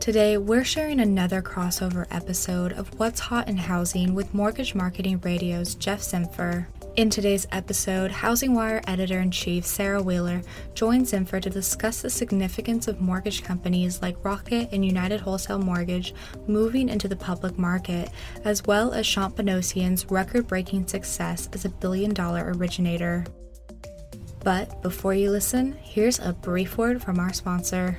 Today, we're sharing another crossover episode of What's Hot in Housing with Mortgage Marketing Radio's Geoff Zimpfer. In today's episode, Housing Wire Editor-in-Chief Sarah Wheeler joins Zimpfer to discuss the significance of mortgage companies like Rocket and United Wholesale Mortgage moving into the public market, as well as Shant Banosian's record-breaking success as a billion-dollar originator. But before you listen, here's a brief word from our sponsor.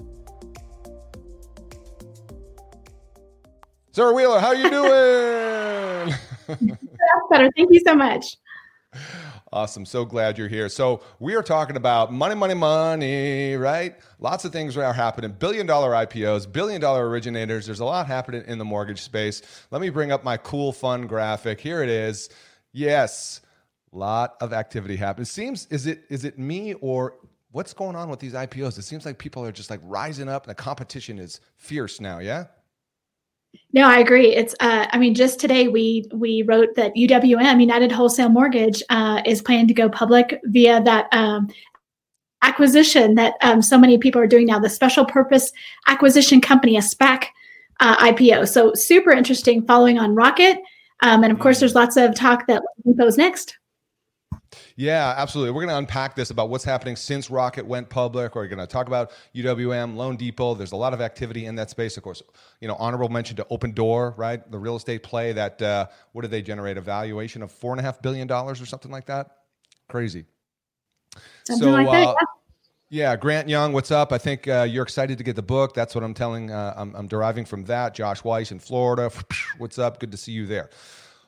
Sarah Wheeler, how are you doing? That's better. Thank you so much. Awesome. So glad you're here. So we are talking about money, money, money, right? Lots of things are happening. $1 billion IPOs, $1 billion originators. There's a lot happening in the mortgage space. Let me bring up my cool, fun graphic. Here it is. Yes. Lot of activity happening. Is it me or what's going on with these IPOs? It seems like people are just like rising up and the competition is fierce now. Yeah. No, I agree. It's, just today we wrote that UWM, United Wholesale Mortgage, is planning to go public via that acquisition that so many people are doing now, the special purpose acquisition company, a SPAC IPO. So super interesting following on Rocket. And of course, there's lots of talk that Loan Depot is next. Yeah, absolutely. We're going to unpack this about what's happening since Rocket went public. We're going to talk about UWM, Loan Depot. There's a lot of activity in that space. Of course, honorable mention to Open Door, right? The real estate play that, what did they generate? A valuation of $4.5 billion or something like that? Crazy. Yeah, Grant Young, what's up? I think you're excited to get the book. That's what I'm telling. I'm deriving from that. Josh Weiss in Florida. What's up? Good to see you there.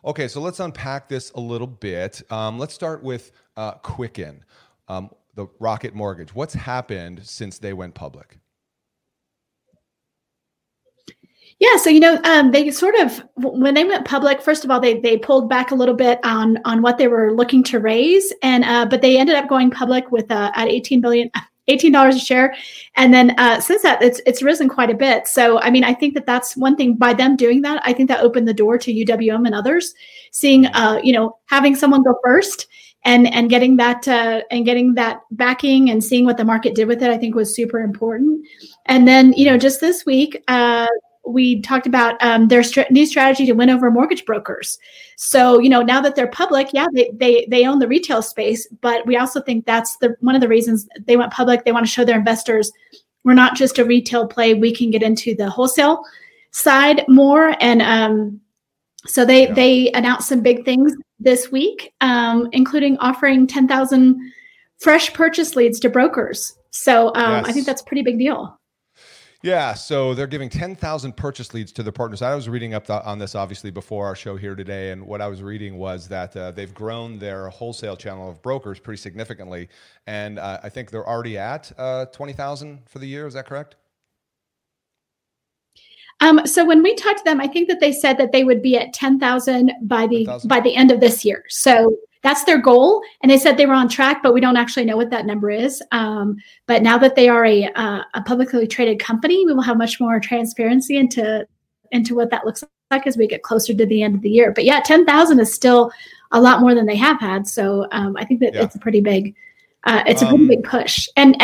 Okay, so let's unpack this a little bit. Let's start with Quicken, the Rocket Mortgage. What's happened since they went public? Yeah, so they sort of, when they went public, first of all, they pulled back a little bit on what they were looking to raise, and but they ended up going public with at $18 a share, and then since that, it's risen quite a bit. So, I think that's one thing. By them doing that, I think that opened the door to UWM and others seeing, having someone go first and getting that backing and seeing what the market did with it, I think was super important. And then, just this week, we talked about their new strategy to win over mortgage brokers. So, now that they're public, yeah, they own the retail space, but we also think that's one of the reasons they went public. They want to show their investors, we're not just a retail play. We can get into the wholesale side more. And so they announced some big things this week, including offering 10,000 fresh purchase leads to brokers. So yes. I think that's a pretty big deal. Yeah, so they're giving 10,000 purchase leads to their partners. I was reading up on this, obviously, before our show here today, and what I was reading was that they've grown their wholesale channel of brokers pretty significantly, and I think they're already at 20,000 for the year. Is that correct? So when we talked to them, I think that they said that they would be at 10,000 by the end of this year. So that's their goal, and they said they were on track, but we don't actually know what that number is. But now that they are a publicly traded company, we will have much more transparency into what that looks like as we get closer to the end of the year. But yeah, 10,000 is still a lot more than they have had. So I think that it's a pretty big, push. And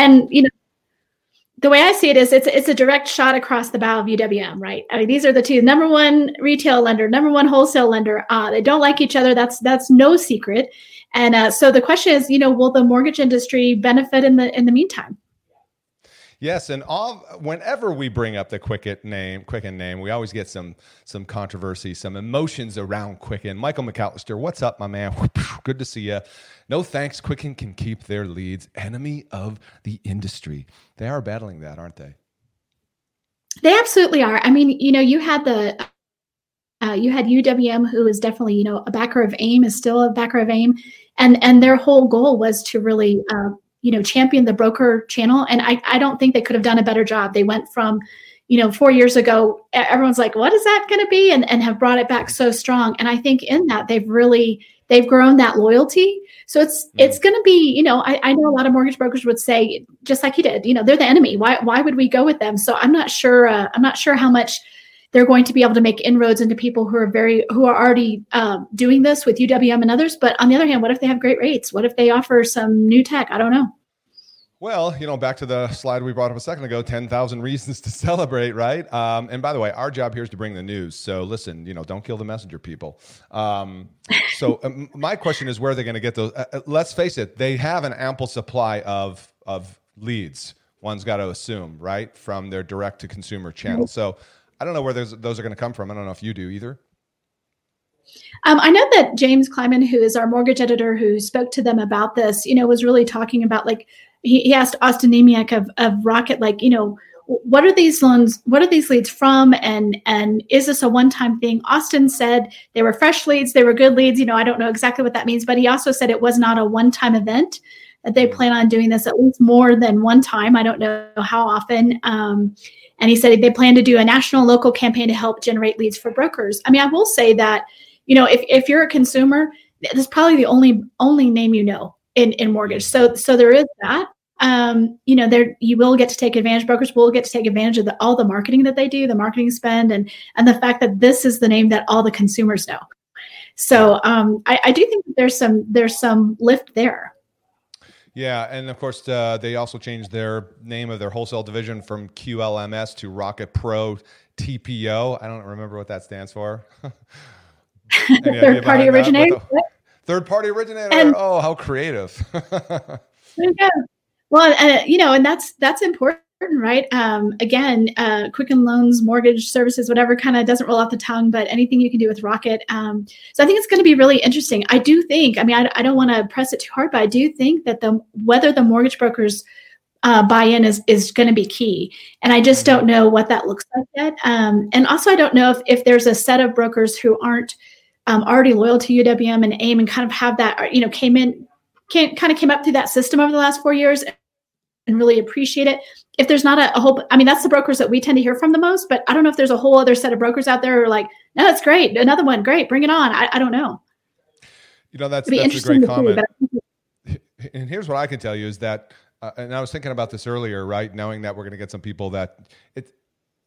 the way I see it is it's a direct shot across the bow of UWM, right? I mean, these are the two, number one retail lender, number one wholesale lender. They don't like each other. That's no secret. And so the question is, will the mortgage industry benefit in the meantime? Yes, and whenever we bring up the Quicken name, we always get some controversy, some emotions around Quicken. Michael McAllister, what's up, my man? Good to see you. No thanks, Quicken can keep their leads. Enemy of the industry. They are battling that, aren't they? They absolutely are. I mean, you know, you had UWM, who is definitely, you know, a backer of AIM, is still a backer of AIM. And their whole goal was to really, you know, champion the broker channel. And I don't think they could have done a better job. They went from, you know, 4 years ago, everyone's like, what is that going to be? And have brought it back so strong. And I think in that they've grown that loyalty. So it's going to be, you know, I know a lot of mortgage brokers would say, just like you did, you know, they're the enemy. Why would we go with them? So I'm not sure how much they're going to be able to make inroads into people who are already doing this with UWM and others. But on the other hand, what if they have great rates? What if they offer some new tech? I don't know. Well, you know, back to the slide we brought up a second ago, 10,000 reasons to celebrate, right? And by the way, our job here is to bring the news. So listen, you know, don't kill the messenger, people. So my question is, where are they going to get those? Let's face it, they have an ample supply of leads. One's got to assume, right, from their direct-to-consumer channel. So I don't know where those are going to come from. I don't know if you do either. I know that James Kleiman, who is our mortgage editor, who spoke to them about this, you know, was really talking about, like, he asked Austin Nemiac of Rocket, like, you know, what are these loans? What are these leads from? And is this a one-time thing? Austin said they were fresh leads. They were good leads. You know, I don't know exactly what that means, but he also said it was not a one-time event, that they plan on doing this at least more than one time. I don't know how often. And he said they plan to do a national, local campaign to help generate leads for brokers. I mean, I will say that, you know, if you're a consumer, that's probably the only name you know in mortgage. So there is that. You know, you will get to take advantage. Brokers will get to take advantage of all the marketing that they do, the marketing spend, and the fact that this is the name that all the consumers know. So I do think that there's some lift there. Yeah, and of course, they also changed their name of their wholesale division from QLMS to Rocket Pro TPO. I don't remember what that stands for. Third-party originator. Third-party originator. Oh, how creative. There you go. Well, you know, and that's important, right? Again, Quicken Loans, mortgage services, whatever, kind of doesn't roll off the tongue, but anything you can do with Rocket. So I think it's going to be really interesting. I do think, I mean, I don't want to press it too hard, but I do think that whether the mortgage brokers buy-in is going to be key. And I just don't know what that looks like yet. And also, I don't know if there's a set of brokers who aren't already loyal to UWM and AIM and kind of have that, you know, came up through that system over the last 4 years and really appreciate it. If there's not a whole, I mean, that's the brokers that we tend to hear from the most, but I don't know if there's a whole other set of brokers out there who are like, no, that's great. Another one. Great. Bring it on. I don't know. You know, that's a great comment. And here's what I can tell you is that, and I was thinking about this earlier, right? Knowing that we're going to get some people that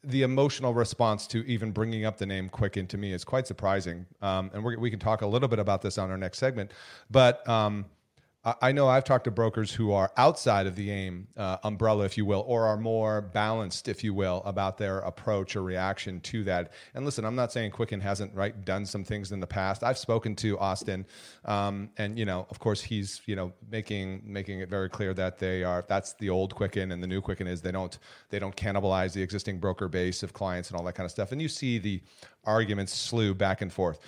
the emotional response to even bringing up the name Quicken to me is quite surprising. And we can talk a little bit about this on our next segment, but, I know I've talked to brokers who are outside of the AIM umbrella, if you will, or are more balanced, if you will, about their approach or reaction to that. And listen, I'm not saying Quicken hasn't, right, done some things in the past. I've spoken to Austin, and, you know, of course, he's, you know, making it very clear that that's the old Quicken, and the new Quicken is they don't cannibalize the existing broker base of clients and all that kind of stuff. And you see the arguments slew back and forth.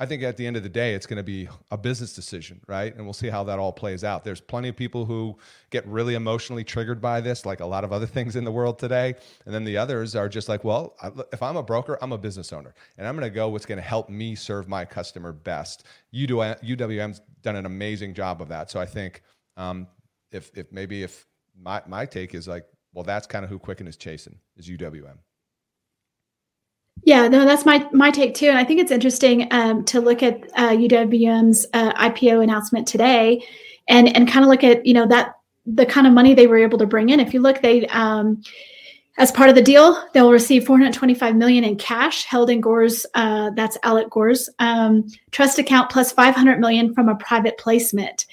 I think at the end of the day, it's going to be a business decision, right? And we'll see how that all plays out. There's plenty of people who get really emotionally triggered by this, like a lot of other things in the world today. And then the others are just like, well, if I'm a broker, I'm a business owner. And I'm going to go what's going to help me serve my customer best. UWM's done an amazing job of that. So I think if my take is like, well, that's kind of who Quicken is chasing, is UWM. Yeah, no, that's my take too. And I think it's interesting to look at UWM's IPO announcement today and kind of look at, you know, that the kind of money they were able to bring in. If you look, they as part of the deal, they'll receive $425 million in cash held in Gore's, that's Alec Gore's trust account, plus $500 million from a private placement.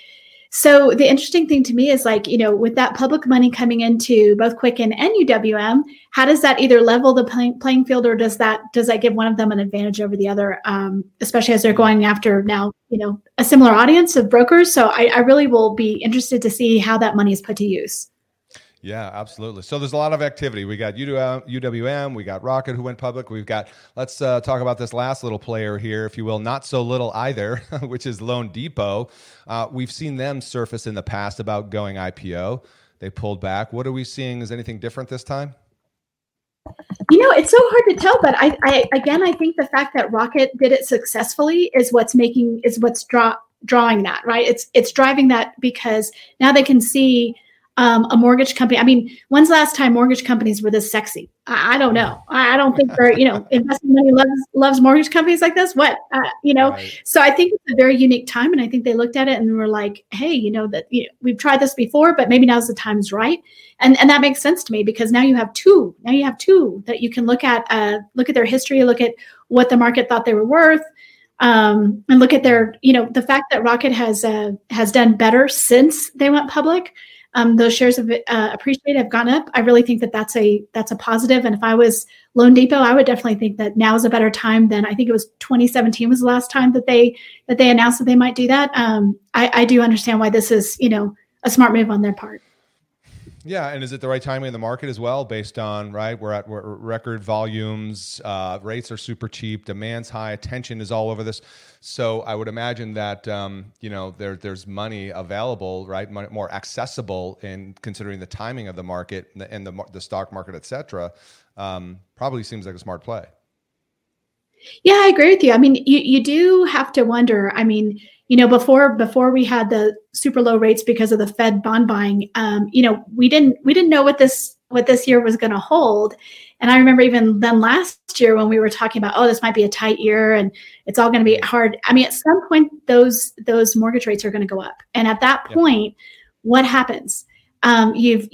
So the interesting thing to me is, like, you know, with that public money coming into both Quicken and UWM, how does that either level the playing field, or does that give one of them an advantage over the other, especially as they're going after now, you know, a similar audience of brokers? So I really will be interested to see how that money is put to use. Yeah, absolutely. So there's a lot of activity. We got UWM, we got Rocket who went public. We've got, let's talk about this last little player here, if you will, not so little either, which is Loan Depot. We've seen them surface in the past about going IPO. They pulled back. What are we seeing? Is anything different this time? You know, it's so hard to tell, but I think the fact that Rocket did it successfully is what's making, is what's drawing that, right? It's driving that because now they can see a mortgage company. I mean, when's the last time mortgage companies were this sexy? I don't know. I don't think they're, you know, investing money loves mortgage companies like this. What, you know? Right. So I think it's a very unique time. And I think they looked at it and were like, hey, you know, that, you know, we've tried this before, but maybe now's the time's right. And that makes sense to me because now you have two, that you can look at their history, look at what the market thought they were worth. And look at their, you know, the fact that Rocket has done better since they went public. Those shares have appreciated, have gone up. I really think that that's a positive. And if I was Loan Depot, I would definitely think that now is a better time than, I think it was 2017 was the last time that they announced that they might do that. I do understand why this is, you know, a smart move on their part. Yeah. And is it the right timing in the market as well, based on, right, we're at record volumes, rates are super cheap, demand's high, attention is all over this. So I would imagine that, you know, there's money available, right, more accessible in considering the timing of the market and the stock market, et cetera. Probably seems like a smart play. Yeah, I agree with you. I mean, you do have to wonder, I mean, you know, before we had the super low rates because of the Fed bond buying, you know, we didn't know what this year was going to hold. And I remember even then last year when we were talking about, oh, this might be a tight year and it's all going to be hard. I mean, at some point those mortgage rates are going to go up. And at that point, what happens? You've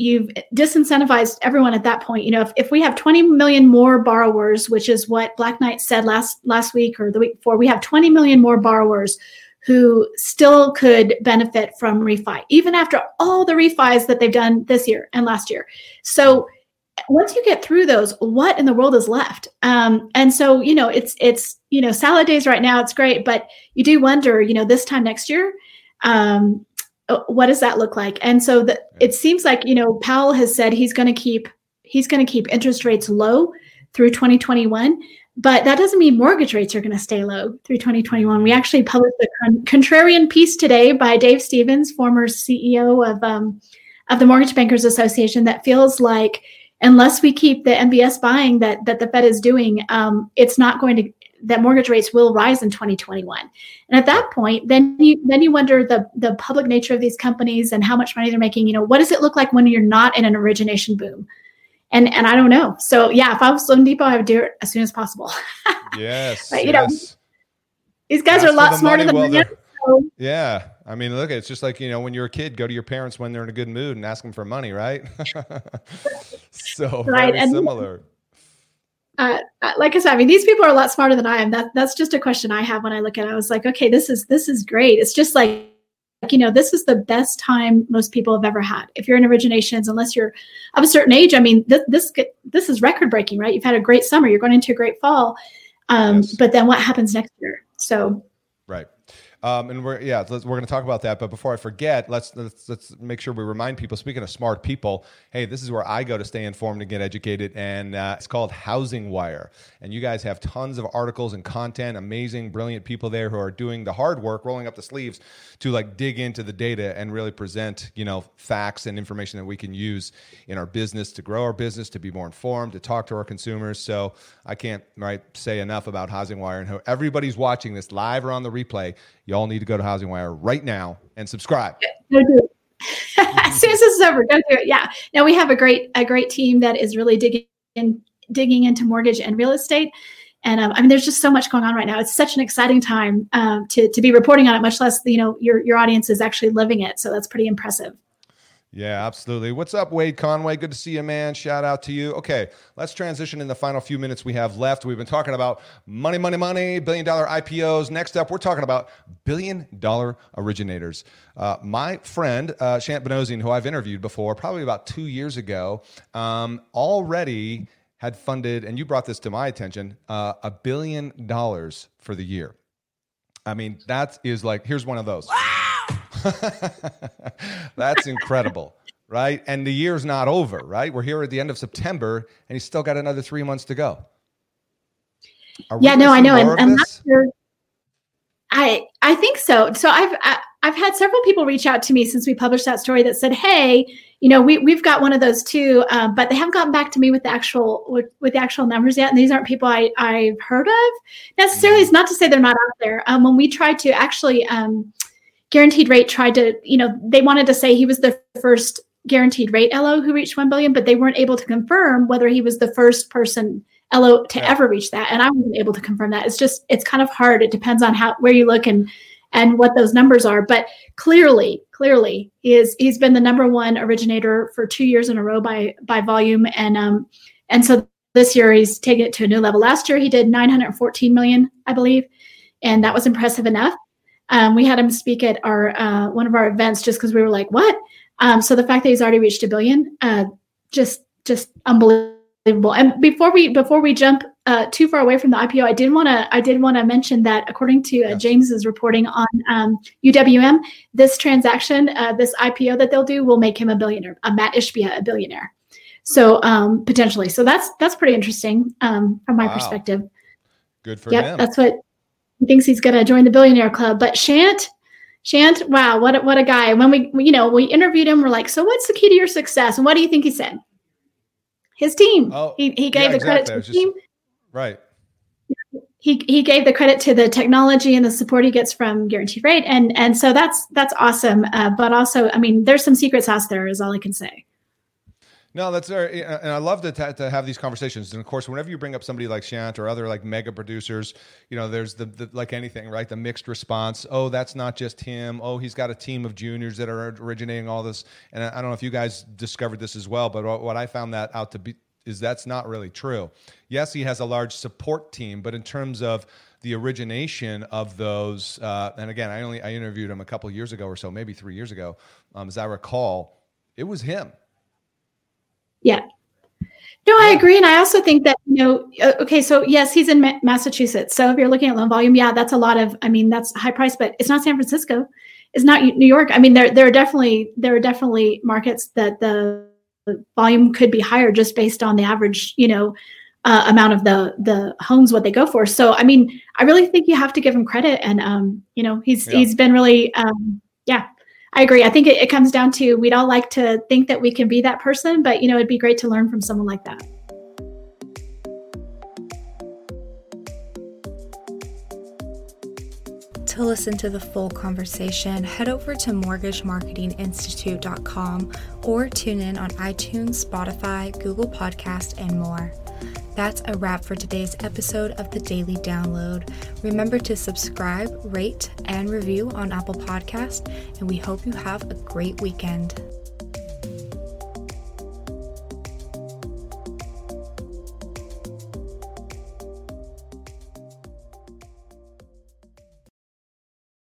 disincentivized everyone at that point. You know, if we have 20 million more borrowers, which is what Black Knight said last week or the week before, we have 20 million more borrowers who still could benefit from refi, even after all the refis that they've done this year and last year. So once you get through those, what in the world is left? And so, you know, it's, you know, salad days right now, it's great, but you do wonder, you know, this time next year, what does that look like? And so it seems like, you know, Powell has said he's going to keep interest rates low through 2021. But that doesn't mean mortgage rates are going to stay low through 2021. We actually published a contrarian piece today by Dave Stevens, former CEO of the Mortgage Bankers Association, that feels like unless we keep the MBS buying that the Fed is doing, it's not going to, that mortgage rates will rise in 2021. And at that point, then you wonder the public nature of these companies and how much money they're making. You know, what does it look like when you're not in an origination boom? And I don't know. So yeah, if I was Loan Depot, I would do it as soon as possible. Yes. But you know, these guys are a lot smarter than me. Yeah. I mean, look, it's just like, you know, when you're a kid, go to your parents when they're in a good mood and ask them for money, right? So right. Very similar. Like I said, I mean, these people are a lot smarter than I am. That's just a question I have when I look at it. I was like, okay, this is great. It's just like, you know, this is the best time most people have ever had. If you're in originations, unless you're of a certain age, I mean, this is record breaking, right? You've had a great summer. You're going into a great fall. Yes. But then what happens next year? So. Right. And we're going to talk about that. But before I forget, let's make sure we remind people, speaking of smart people, hey, this is where I go to stay informed and get educated. And it's called Housing Wire. And you guys have tons of articles and content, amazing, brilliant people there who are doing the hard work, rolling up the sleeves to like dig into the data and really present, you know, facts and information that we can use in our business to grow our business, to be more informed, to talk to our consumers. So I can't say enough about Housing Wire and how everybody's watching this live or on the replay. Y'all need to go to Housing Wire right now and subscribe. Go do it. As soon as this is over, go do it. Yeah. Now we have a great team that is really digging into mortgage and real estate. And I mean, there's just so much going on right now. It's such an exciting time to be reporting on it, much less, you know, your audience is actually living it. So that's pretty impressive. Yeah, absolutely. What's up, Wade Conway? Good to see you, man. Shout out to you. Okay, let's transition in the final few minutes we have left. We've been talking about money, billion-dollar IPOs. Next up, we're talking about billion-dollar originators. My friend, Shant Banosian, who I've interviewed before, probably about 2 years ago, already had funded, and you brought this to my attention, $1 billion for the year. I mean, that is like, here's one of those. That's incredible. right? And the year's not over, right? We're here at the end of September, and he's still got another 3 months to go. I know. I'm not sure. I think so. So I've had several people reach out to me since we published that story that said, hey, you know, we've got one of those too, but they haven't gotten back to me with the actual numbers yet. And these aren't people I've heard of necessarily. It's not to say they're not out there. When we tried to actually, Guaranteed Rate tried to, you know, they wanted to say he was the first Guaranteed Rate LO who reached 1 billion, but they weren't able to confirm whether he was the first person LO to ever reach that. And I wasn't able to confirm that. It's just, it's kind of hard. It depends on where you look and what those numbers are. But clearly he's been the number one originator for 2 years in a row by volume. And so this year he's taken it to a new level. Last year he did 914 million, I believe. And that was impressive enough. We had him speak at our, one of our events just cause we were like, what? So the fact that he's already reached 1 billion, just unbelievable. And before we jump too far away from the IPO, I did want to mention that according to James's reporting on UWM, this transaction, this IPO that they'll do, will make him a billionaire, Matt Ishbia a billionaire. So potentially, so that's pretty interesting from my perspective. Good for him. That's what he thinks. He's going to join the billionaire club. But Shant, wow, what a guy! And when we interviewed him, we're like, so what's the key to your success? And what do you think he said? His team. He gave the credit to the team. Right. He gave the credit to the technology and the support he gets from Guaranteed Rate. And so that's awesome. But also, I mean, there's some secret sauce there is all I can say. No, that's very, and I love to have these conversations. And of course, whenever you bring up somebody like Shant or other like mega producers, you know, there's the like anything, right? The mixed response. Oh, that's not just him. Oh, he's got a team of juniors that are originating all this. And I don't know if you guys discovered this as well, but what I found that out to be is that's not really true. Yes, he has a large support team, but in terms of the origination of those, and again, I interviewed him a couple years ago or so, maybe 3 years ago, as I recall, it was him. Yeah. No, I agree. And I also think that, you know, okay, so yes, he's in Massachusetts. So if you're looking at loan volume, yeah, that's a lot of, I mean, that's high price, but it's not San Francisco. It's not New York. I mean, there are definitely markets that the volume could be higher just based on the average, you know, amount of the homes, what they go for. So, I mean, I really think you have to give him credit and, you know, he's been really, I agree. I think it comes down to we'd all like to think that we can be that person, but, you know, it'd be great to learn from someone like that. To listen to the full conversation, head over to mortgagemarketinginstitute.com or tune in on iTunes, Spotify, Google Podcasts, and more. That's a wrap for today's episode of The Daily Download. Remember to subscribe, rate, and review on Apple Podcasts, and we hope you have a great weekend.